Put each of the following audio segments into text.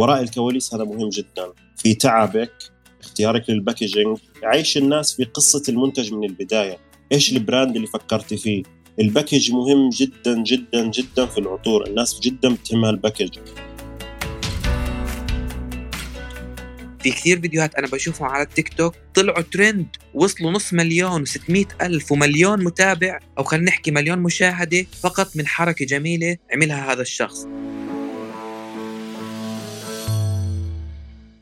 وراء الكواليس هذا مهم جدا، في تعبك، اختيارك للباكجينج، عيش الناس في قصة المنتج من البداية، ايش البراند اللي فكرتي فيه. الباكج مهم جدا جدا جدا في العطور، الناس جدا بتهمها الباكج. في كثير فيديوهات أنا بشوفها على التيك توك طلعوا ترند، وصلوا 500,000 و600,000 و1,000,000 متابع، أو خلينا نحكي 1,000,000 مشاهدة فقط من حركة جميلة عملها هذا الشخص.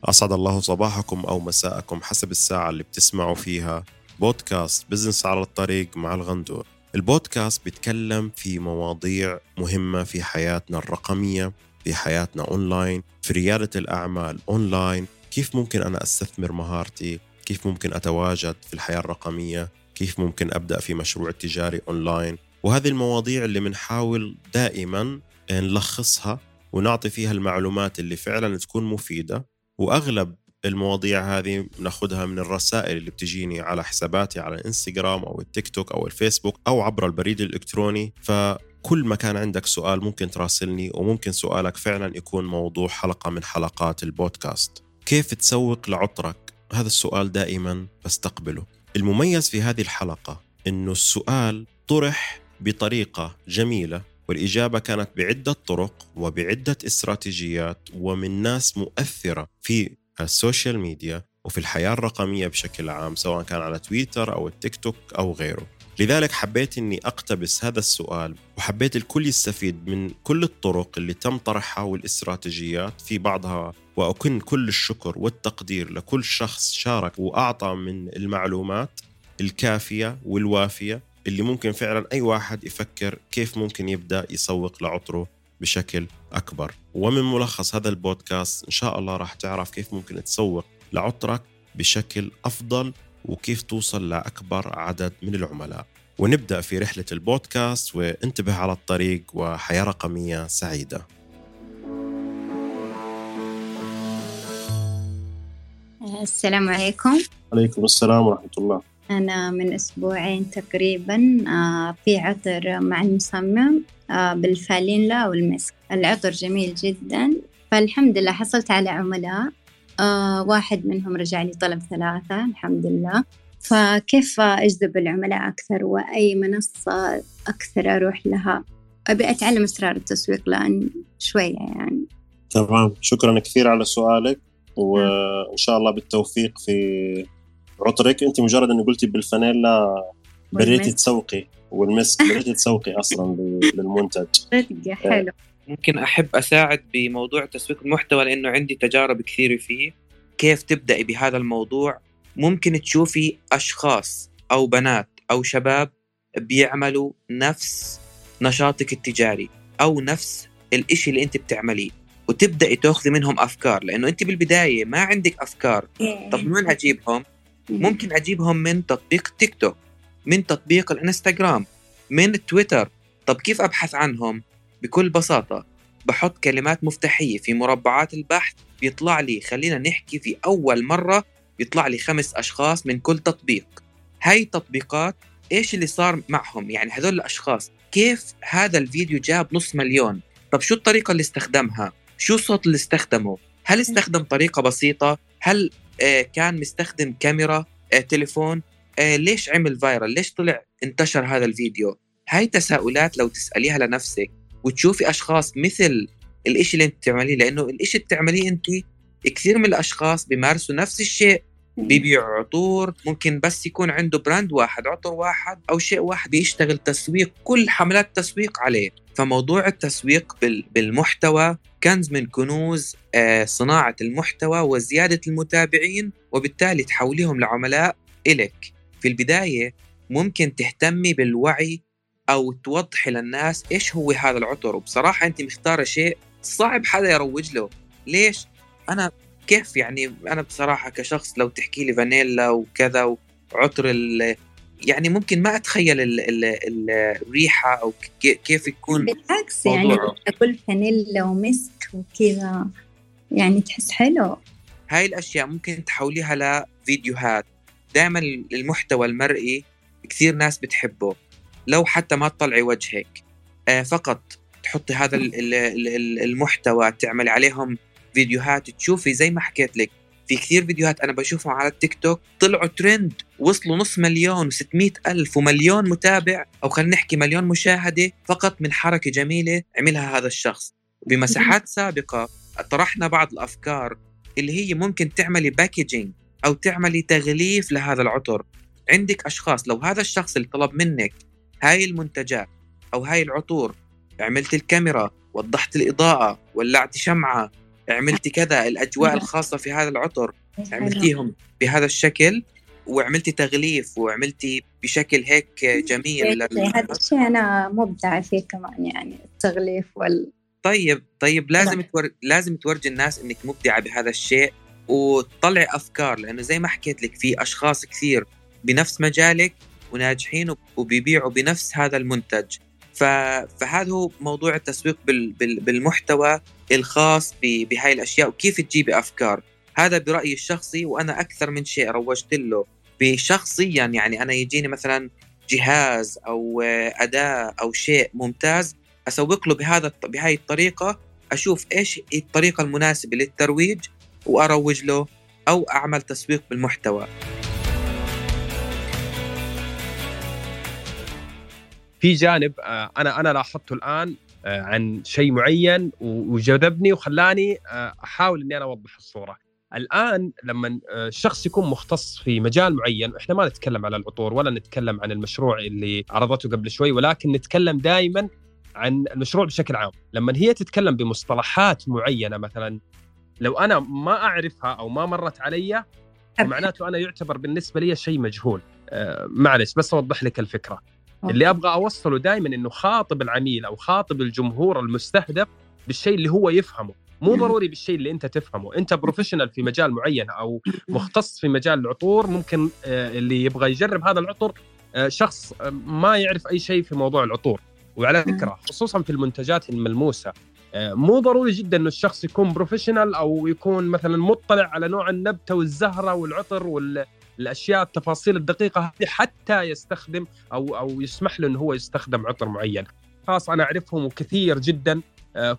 أسعد الله صباحكم أو مساءكم حسب الساعة اللي بتسمعوا فيها بودكاست بزنس على الطريق مع الغندور. البودكاست بيتكلم في مواضيع مهمة في حياتنا الرقمية، في حياتنا أونلاين، في ريادة الأعمال أونلاين، كيف ممكن أنا أستثمر مهارتي، كيف ممكن أتواجد في الحياة الرقمية، كيف ممكن أبدأ في مشروع تجاري أونلاين. وهذه المواضيع اللي بنحاول دائما نلخصها ونعطي فيها المعلومات اللي فعلا تكون مفيدة، وأغلب المواضيع هذه ناخدها من الرسائل اللي بتجيني على حساباتي على الانستغرام أو التيك توك أو الفيسبوك أو عبر البريد الإلكتروني. فكل ما كان عندك سؤال ممكن تراسلني، وممكن سؤالك فعلا يكون موضوع حلقة من حلقات البودكاست. كيف تسوق لعطرك؟ هذا السؤال دائما بستقبله. المميز في هذه الحلقة إنه السؤال طرح بطريقة جميلة، والإجابة كانت بعدة طرق وبعدة استراتيجيات ومن ناس مؤثرة في السوشيال ميديا وفي الحياة الرقمية بشكل عام، سواء كان على تويتر أو التيك توك أو غيره. لذلك حبيت أني أقتبس هذا السؤال، وحبيت الكل يستفيد من كل الطرق اللي تم طرحها والاستراتيجيات في بعضها. وأكن كل الشكر والتقدير لكل شخص شارك وأعطى من المعلومات الكافية والوافية اللي ممكن فعلا أي واحد يفكر كيف ممكن يبدأ يسوق لعطره بشكل أكبر. ومن ملخص هذا البودكاست إن شاء الله راح تعرف كيف ممكن تسوق لعطرك بشكل أفضل، وكيف توصل لأكبر عدد من العملاء. ونبدأ في رحلة البودكاست، وانتبه على الطريق وحياة رقمية سعيدة. السلام عليكم. عليكم السلام ورحمة الله. أنا من أسبوعين تقريباً في عطر مع المصمم بالفالينلا والمسك. العطر جميل جداً، فالحمد لله حصلت على عملاء، واحد منهم رجع لي طلب 3 الحمد لله. فكيف أجذب العملاء أكثر وأي منصة أكثر أروح لها؟ أبي أتعلم أسرار التسويق لأن شوية يعني. تمام، شكراً كثير على سؤالك، وإن شاء الله بالتوفيق في عطرك. أنت مجرد أن قلتي بالفانيلا بريتي تسوقي، والمسك بريتي تسوقي أصلاً للمنتج. حلو. ممكن أحب أساعد بموضوع تسويق المحتوى لأنه عندي تجارب كثيرة فيه. كيف تبدأي بهذا الموضوع؟ ممكن تشوفي أشخاص أو بنات أو شباب بيعملوا نفس نشاطك التجاري أو نفس الإشي اللي أنت بتعمليه، وتبدأي تأخذي منهم أفكار، لأنه أنت بالبداية ما عندك أفكار. طب من أجيبهم؟ ممكن أجيبهم من تطبيق تيك توك، من تطبيق الانستغرام، من تويتر. طب كيف أبحث عنهم؟ بكل بساطة بحط كلمات مفتاحية في مربعات البحث، بيطلع لي، خلينا نحكي في أول مرة بيطلع لي 5 أشخاص من كل تطبيق. هاي التطبيقات إيش اللي صار معهم؟ يعني هذول الأشخاص كيف هذا الفيديو جاب 500,000؟ طب شو الطريقة اللي استخدمها؟ شو الصوت اللي استخدمه؟ هل استخدم طريقة بسيطة؟ هل كان مستخدم كاميرا، تليفون؟ ليش عمل فايرال؟ ليش طلع انتشر هذا الفيديو؟ هاي تساؤلات لو تسأليها لنفسك وتشوفي أشخاص مثل الإشي اللي أنت تعمليه، لأنه الإشي اللي بتعمليه أنت كثير من الأشخاص بيمارسوا نفس الشيء، بيبيعوا عطور، ممكن بس يكون عنده براند واحد، عطر واحد أو شيء واحد، بيشتغل تسويق، كل حملات التسويق عليه. فموضوع التسويق بالمحتوى كنز من كنوز صناعة المحتوى وزيادة المتابعين، وبالتالي تحوليهم لعملاء إلك. في البداية ممكن تهتمي بالوعي أو توضحي للناس إيش هو هذا العطر. وبصراحة أنت مختارة شيء صعب حدا يروج له. ليش؟ أنا كيف يعني، أنا بصراحة كشخص لو تحكي لي فانيلا وكذا وعطر يعني ممكن ما أتخيل الريحة أو كيف يكون. بالعكس يعني أقول فانيلا ومسك وكذا يعني تحس حلو. هاي الأشياء ممكن تحوليها لفيديوهات. دائما المحتوى المرئي كثير ناس بتحبه، لو حتى ما تطلعي وجهك، فقط تحطي هذا المحتوى، تعمل عليهم فيديوهات تشوفي زي ما حكيت لك في كثير فيديوهات أنا بشوفهم على التيك توك طلعوا ترند، وصلوا 500,000 و600,000 و1,000,000 متابع، أو خلينا نحكي 1,000,000 مشاهدة فقط من حركة جميلة عملها هذا الشخص. بمساحات سابقة طرحنا بعض الأفكار اللي هي ممكن تعملي باكيجينج أو تعملي تغليف لهذا العطر. عندك أشخاص لو هذا الشخص اللي طلب منك هاي المنتجات أو هاي العطور، عملت الكاميرا، وضحت الإضاءة، ولعت شمعة، عملتي كذا، الأجواء الخاصة في هذا العطر عملتيهم بهذا الشكل، وعملتي تغليف وعملتي بشكل هيك جميل. هذا الشيء أنا مبدعة فيه كمان، يعني التغليف وال... طيب لازم تورجي الناس إنك مبدعة بهذا الشيء وتطلعي أفكار، لأنه زي ما حكيت لك في أشخاص كثير بنفس مجالك وناجحين وبيبيعوا بنفس هذا المنتج. فهذا هو موضوع التسويق بالمحتوى الخاص بهاي الأشياء وكيف تجيبي أفكار. هذا برأيي الشخصي، وأنا أكثر من شيء روجت له بشخصيا. يعني أنا يجيني مثلا جهاز أو أداة أو شيء ممتاز أسوق له بهاي الطريقة، أشوف إيش الطريقة المناسبة للترويج وأروج له أو أعمل تسويق بالمحتوى. في جانب أنا لاحظته الآن عن شيء معين وجذبني وخلاني أحاول أني أنا أوضح الصورة. الآن لما الشخص يكون مختص في مجال معين، إحنا ما نتكلم على العطور ولا نتكلم عن المشروع اللي عرضته قبل شوي، ولكن نتكلم دائما عن المشروع بشكل عام. لما هي تتكلم بمصطلحات معينة، مثلا لو أنا ما أعرفها أو ما مرت علي، معناته أنا يعتبر بالنسبة لي شيء مجهول. معلش بس أوضح لك الفكرة. اللي أبغى أوصله دائماً إنه خاطب العميل أو خاطب الجمهور المستهدف بالشيء اللي هو يفهمه، مو ضروري بالشيء اللي أنت تفهمه. أنت بروفيشنال في مجال معين أو مختص في مجال العطور، ممكن اللي يبغى يجرب هذا العطر شخص ما يعرف أي شيء في موضوع العطور. وعلى فكرة خصوصاً في المنتجات الملموسة، مو ضروري جداً إنه الشخص يكون بروفيشنال أو يكون مثلاً مطلع على نوع النبتة والزهرة والعطر الأشياء التفاصيل الدقيقة هذه حتى يستخدم أو يسمح له أنه هو يستخدم عطر معين. خاص أنا أعرفهم كثير جدا،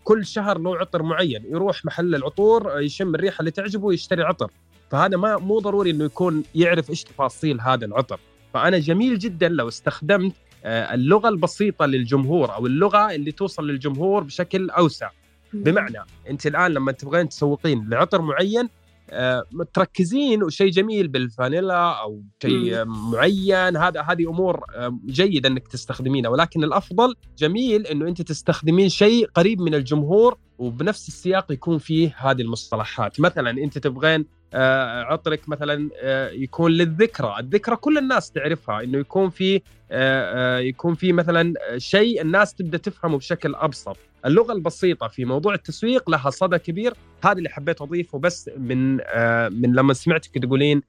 كل شهر له عطر معين، يروح محل العطور يشم الريحة اللي تعجبه ويشتري عطر. فهذا مو ضروري أنه يكون يعرف إيش تفاصيل هذا العطر. فأنا جميل جدا لو استخدمت اللغة البسيطة للجمهور أو اللغة اللي توصل للجمهور بشكل أوسع. بمعنى أنت الآن لما تبغين تسوقين لعطر معين متركزين وشيء جميل بالفانيلا أو شيء معين، هذه أمور جيدة أنك تستخدمينها، ولكن الأفضل جميل أنه أنت تستخدمين شيء قريب من الجمهور وبنفس السياق يكون فيه هذه المصطلحات. مثلا أنت تبغين عطرك مثلا يكون للذكرى، الذكرى كل الناس تعرفها، أنه يكون فيه مثلا شيء الناس تبدأ تفهمه بشكل أبسط. اللغة البسيطة في موضوع التسويق لها صدى كبير. هذا اللي حبيت أضيفه بس من لما سمعتك تقولين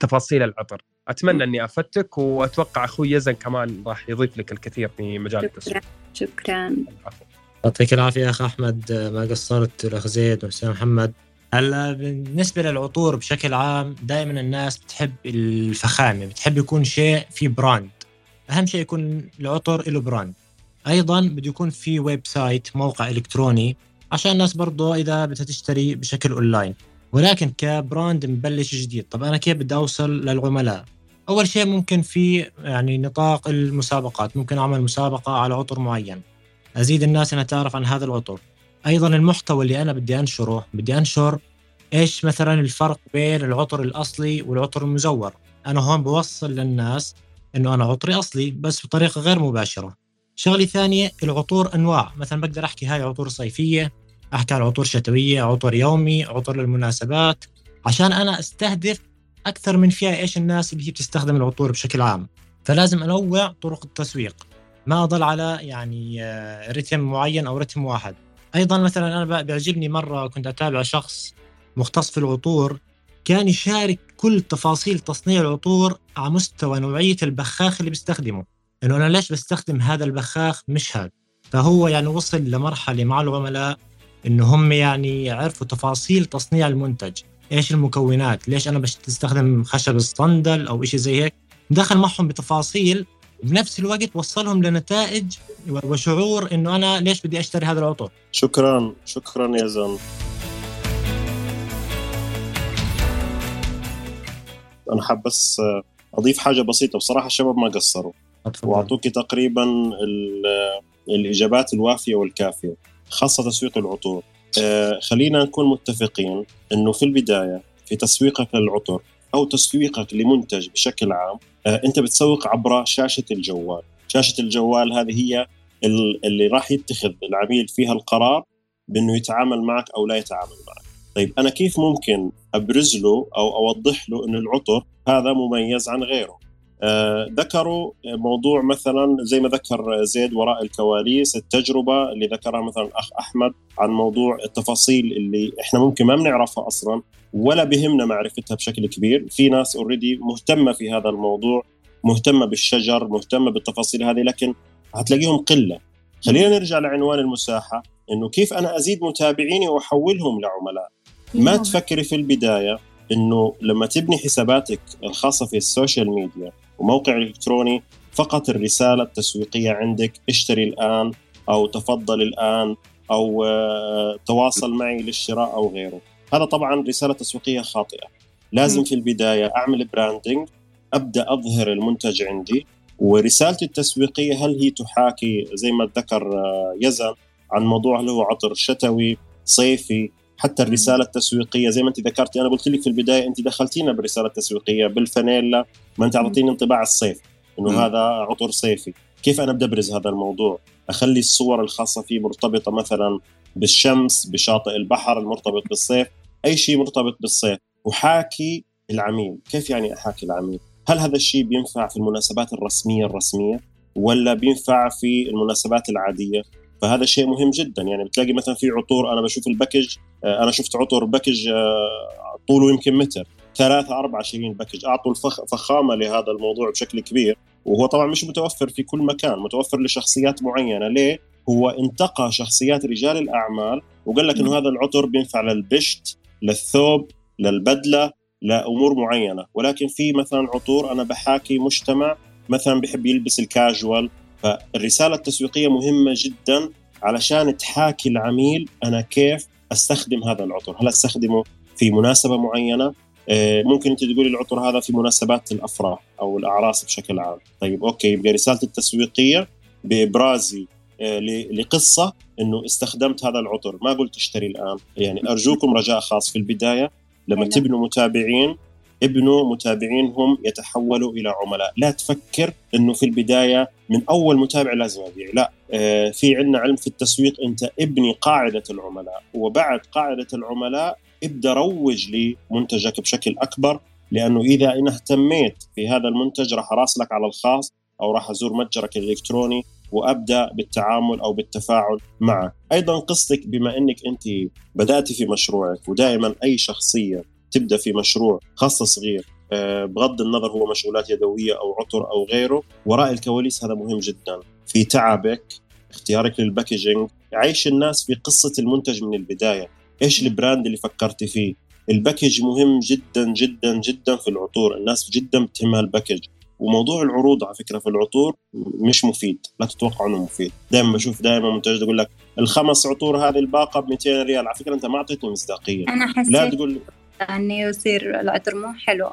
تفاصيل العطر. أتمنى أني أفدتك، وأتوقع أخوي يزن كمان راح يضيف لك الكثير في مجال التسويق. شكرا. يعطيك العافية أخ أحمد، ما قصرت، الأخ زيد وحسين محمد. هلا بالنسبة للعطور بشكل عام، دائما الناس بتحب الفخامة، بتحب يكون شيء فيه براند. أهم شيء يكون العطر له براند. أيضاً بده يكون في ويب سايت، موقع إلكتروني، عشان الناس برضو إذا بدها تشتري بشكل أونلاين. ولكن كبراند مبلش جديد، طب أنا كيف بدي أوصل للعملاء؟ أول شيء ممكن في يعني نطاق المسابقات، ممكن أعمل مسابقة على عطر معين، أزيد الناس أنها تعرف عن هذا العطر. أيضاً المحتوى اللي أنا بدي أنشره، بدي أنشر إيش مثلاً الفرق بين العطر الأصلي والعطر المزور. أنا هون بوصل للناس إنه أنا عطري أصلي بس بطريقة غير مباشرة. شغلة ثانية، العطور أنواع، مثلا بقدر أحكي هاي عطور صيفية، أحكي عن عطور شتوية، عطور يومي، عطور للمناسبات، عشان أنا أستهدف أكثر من فئة إيش الناس اللي هي بتستخدم العطور بشكل عام. فلازم أنوع طرق التسويق، ما أضل على يعني رتم معين أو رتم واحد. أيضا مثلا أنا بيعجبني، مرة كنت أتابع شخص مختص في العطور كان يشارك كل تفاصيل تصنيع العطور على مستوى نوعية البخاخ اللي بيستخدمه، إنه أنا ليش بستخدم هذا البخاخ مش هذا. فهو يعني وصل لمرحلة مع العملاء إنه هم يعني عرفوا تفاصيل تصنيع المنتج، إيش المكونات، ليش أنا بستخدم خشب الصندل أو إشي زي هيك. دخل معهم بتفاصيل، بنفس الوقت وصلهم لنتائج وشعور إنه أنا ليش بدي أشتري هذا العطور. شكرا يا زلمة. أنا حاب بس أضيف حاجة بسيطة. بصراحة الشباب ما قصروا وأعطوك تقريبا الإجابات الوافية والكافية، خاصة تسويق العطور. خلينا نكون متفقين أنه في البداية في تسويقك للعطر أو تسويقك لمنتج بشكل عام، أنت بتسوق عبر شاشة الجوال. شاشة الجوال هذه هي اللي راح يتخذ العميل فيها القرار بأنه يتعامل معك أو لا يتعامل معك. طيب أنا كيف ممكن أبرز له أو أوضح له أن العطر هذا مميز عن غيره؟ ذكروا موضوع مثلا زي ما ذكر زيد وراء الكواليس، التجربة اللي ذكرها مثلا أخ أحمد عن موضوع التفاصيل اللي إحنا ممكن ما بنعرفها أصلا ولا بهمنا معرفتها بشكل كبير. في ناس أوريدي مهتمة في هذا الموضوع، مهتمة بالشجر، مهتمة بالتفاصيل هذه، لكن هتلاقيهم قلة. خلينا نرجع لعنوان المساحة، إنه كيف أنا أزيد متابعيني وأحولهم لعملاء. ما تفكري في البداية إنه لما تبني حساباتك الخاصة في السوشيال ميديا وموقع إلكتروني فقط الرسالة التسويقية عندك اشتري الآن أو تفضل الآن أو تواصل معي للشراء أو غيره، هذا طبعا رسالة تسويقية خاطئة. لازم في البداية أعمل براندينج، أبدأ أظهر المنتج عندي، ورسالتي التسويقية هل هي تحاكي زي ما ذكر يزن عن موضوع اللي هو عطر شتوي صيفي. حتى الرسالة التسويقية زي ما أنت ذكرتي، أنا قلت لك في البداية أنت دخلتينا بالرسالة التسويقية بالفانيلا، ما أنت عطيتيني انطباع الصيف إنه هذا عطر صيفي. كيف أنا بدي أبرز هذا الموضوع؟ أخلي الصور الخاصة فيه مرتبطة مثلا بالشمس، بشاطئ البحر المرتبط بالصيف، أي شيء مرتبط بالصيف، وحاكي العميل. كيف يعني أحاكي العميل؟ هل هذا الشيء بينفع في المناسبات الرسمية ولا بينفع في المناسبات العادية؟ فهذا شيء مهم جدا. يعني بتلاقي مثلا في عطور أنا بشوف الباكج، أنا شفت عطر باكج طوله يمكن متر 3-4 باكج، أعطوا الفخامة لهذا الموضوع بشكل كبير، وهو طبعا مش متوفر في كل مكان، متوفر لشخصيات معينة. ليه؟ هو انتقى شخصيات رجال الأعمال وقال لك إنه هذا العطر بينفع للبشت، للثوب، للبدلة، لأمور معينة. ولكن في مثلا عطور أنا بحاكي مجتمع مثلا بحب يلبس الكاجوال. فالرسالة التسويقية مهمة جدا علشان تحاكي العميل أنا كيف أستخدم هذا العطر. هل أستخدمه في مناسبة معينة؟ ممكن أنت تقولي العطر هذا في مناسبات الأفراح أو الأعراس بشكل عام. طيب أوكي، يبقى رسالة التسويقية بإبرازي لقصة أنه استخدمت هذا العطر، ما قلت اشتري الآن. يعني أرجوكم رجاء خاص في البداية لما تبنوا متابعين، ابنوا متابعينهم يتحولوا إلى عملاء. لا تفكر أنه في البداية من أول متابع لازم أبيع، لا. في عندنا علم في التسويق، أنت ابني قاعدة العملاء، وبعد قاعدة العملاء ابدأ روج لمنتجك بشكل أكبر، لأنه إذا أنا اهتميت في هذا المنتج راح أراسلك على الخاص أو راح أزور متجرك الإلكتروني وأبدأ بالتعامل أو بالتفاعل معك. أيضا قصتك، بما أنك أنت بدأتي في مشروعك، ودائما أي شخصية تبدأ في مشروع خاصة صغير بغض النظر هو مشغولات يدوية أو عطر أو غيره، وراء الكواليس هذا مهم جدا. في تعبك، اختيارك للباكيجينج، عيش الناس في قصة المنتج من البداية. إيش البراند اللي فكرت فيه؟ الباكيج مهم جدا جدا جدا في العطور، الناس جدا بتهمها الباكيج. وموضوع العروض على فكرة في العطور مش مفيد، لا تتوقع أنه مفيد. دائما بشوف دائما منتج يقول لك ال5 عطور هذه الباقة ب200 ريال، على فكرة أنت ما أعطيتني مصداقية. أنا حسيت لا تقول أنه يصير العطر مو حلو،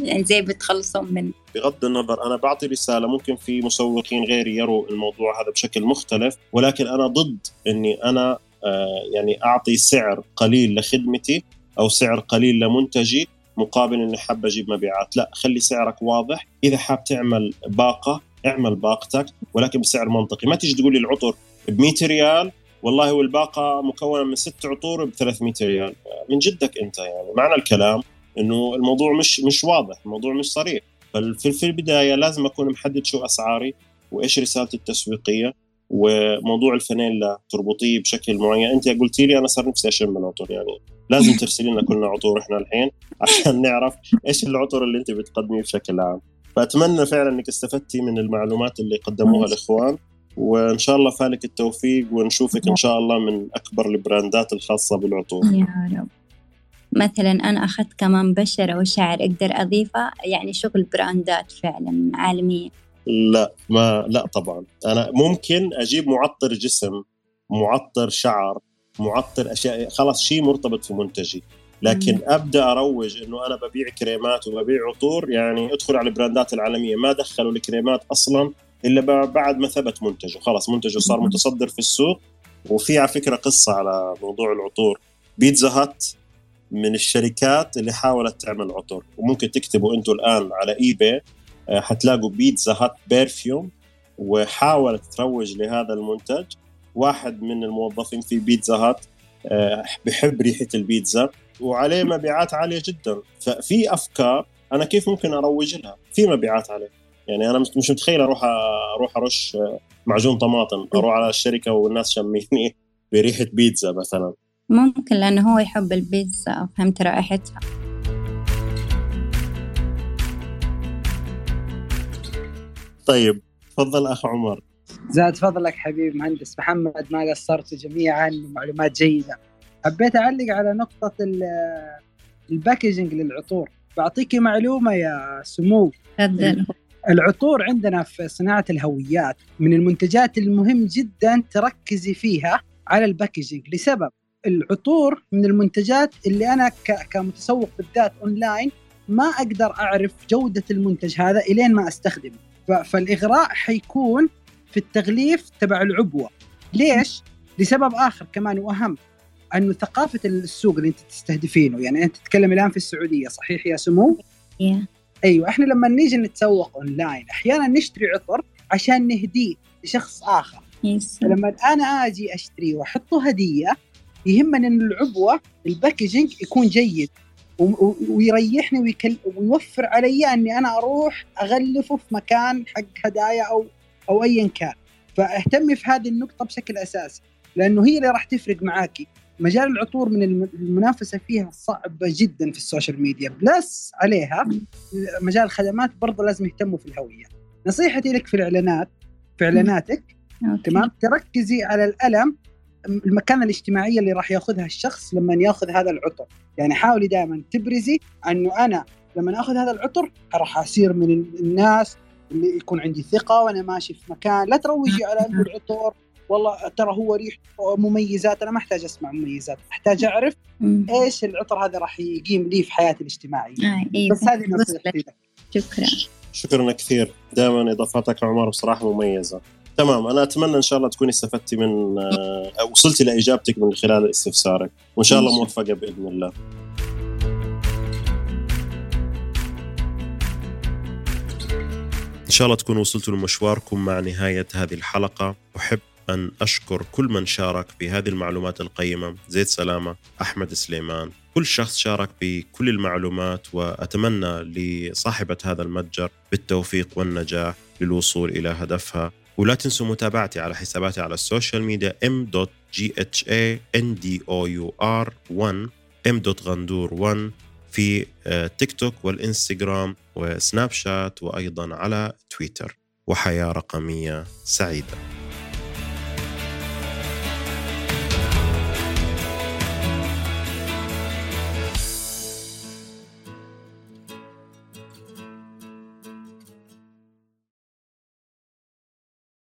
يعني زي بتخلصهم منه. بغض النظر، أنا بعطي رسالة، ممكن في مسوقين غيري يروا الموضوع هذا بشكل مختلف، ولكن أنا ضد أني أنا يعني أعطي سعر قليل لخدمتي أو سعر قليل لمنتجي مقابل أني حاب أجيب مبيعات. لا، خلي سعرك واضح. إذا حاب تعمل باقة اعمل باقتك، ولكن بسعر منطقي. ما تيجي تقولي العطر ب100 ريال والله والباقة مكونة من 6 عطور ب300 ريال. من جدك أنت؟ يعني معنى الكلام أنه الموضوع مش واضح، الموضوع مش صريح. ففي البداية لازم أكون محدد شو أسعاري وإيش رسالتي التسويقية. وموضوع الفانيلا تربطيه بشكل معين، أنت قلتي لي أنا صار نفسي أشم من عطور، يعني لازم ترسلي لنا كلنا عطور إحنا الحين عشان نعرف إيش العطور اللي أنت بتقدميه بشكل عام. فأتمنى فعلا أنك استفدتي من المعلومات اللي قدموها الإخوان، وإن شاء الله فالك التوفيق، ونشوفك إن شاء الله من أكبر البراندات الخاصة بالعطور يا رب. مثلا أنا أخذت كمان بشرة وشعر، أقدر أضيفها يعني شغل براندات فعلا عالمية؟ لا طبعا. أنا ممكن أجيب معطر جسم، معطر شعر، معطر أشياء، خلاص شيء مرتبط في منتجي. لكن أبدأ أروج أنه أنا ببيع كريمات وببيع عطور، يعني أدخل على البراندات العالمية ما دخلوا الكريمات أصلا إلا بعد ما ثبت منتجه، خلاص منتجه صار متصدر في السوق. وفي على فكرة قصة على موضوع العطور، بيتزا هات من الشركات اللي حاولت تعمل عطر، وممكن تكتبوا أنتوا الآن على إيباي حتلاقوا بيتزا هات بيرفيوم، وحاولت تروج لهذا المنتج. واحد من الموظفين في بيتزا هات بحب ريحة البيتزا وعليه مبيعات عالية جدا. ففي أفكار أنا كيف ممكن أروج لها في مبيعات عليه، يعني أنا مش متخيل أروح أرش معجون طماطم، أروح على الشركة والناس شميني بريحة بيتزا مثلا، ممكن لأنه هو يحب البيتزا، فهمت رائحتها. طيب تفضل أخ عمر. زاد فضلك حبيب مهندس محمد، ما قصرت جميعا، معلومات جيدة. حبيت أعلق على نقطة الباكيجنج للعطور. بعطيك معلومة يا سمو. العطور عندنا في صناعة الهويات من المنتجات المهم جدا تركزي فيها على الباكيجنج، لسبب العطور من المنتجات اللي أنا كمتسوق بالذات أونلاين ما أقدر أعرف جودة المنتج هذا إلين ما أستخدمه، فالإغراء حيكون في التغليف تبع العبوة. ليش؟ لسبب آخر كمان وأهم، أنه ثقافة السوق اللي أنت تستهدفينه. يعني أنت تتكلم الآن في السعودية صحيح يا سمو؟ أيوة. إحنا لما نيجي نتسوق أونلاين أحيانا نشتري عطر عشان نهديه لشخص آخر، فلما أنا آجي أشتري وأحطه هدية يهمني أن العبوة الباكيجينج يكون جيد ويريحني ويوفر علي أني أنا أروح أغلفه في مكان حق هدايا أو أيا كان. فأهتمي في هذه النقطة بشكل أساسي، لأنه هي اللي راح تفرق معاكي. مجال العطور من المنافسة فيها صعبة جدا في السوشيال ميديا، بلس عليها مجال الخدمات برضه لازم يهتموا في الهوية. نصيحتي لك في الإعلانات، في إعلاناتك تمام، تركزي على الألم، المكانة الاجتماعية اللي راح يأخذها الشخص لما يأخذ هذا العطر. يعني حاولي دائما تبرزي أنه أنا لما أخذ هذا العطر راح أصير من الناس اللي يكون عندي ثقة وأنا ماشي في مكان. لا تروجي على أنه العطور والله ترى هو ريح مميزات، أنا ما أحتاج أسمع مميزات، أحتاج أعرف إيش العطر هذا راح يقيم لي في حياتي الاجتماعية. بس هذه نصيحتي لك. شكرا كثير، دائما إضافاتك عمر بصراحة مميزة. تمام، أنا أتمنى إن شاء الله تكوني استفدتي من وصلتي لإجابتك من خلال استفسارك، وإن شاء الله موفقة بإذن الله. إن شاء الله تكونوا وصلتوا لمشواركم مع نهاية هذه الحلقة. أحب أن أشكر كل من شارك بهذه المعلومات القيمة، زيد سلامة، أحمد سليمان، كل شخص شارك بكل المعلومات، وأتمنى لصاحبة هذا المتجر بالتوفيق والنجاح للوصول إلى هدفها. ولا تنسوا متابعتي على حساباتي على السوشيال ميديا m.ghandour1 m.ghandour1 في تيك توك والإنستغرام وسناب شات، وأيضاً على تويتر. وحياة رقمية سعيدة.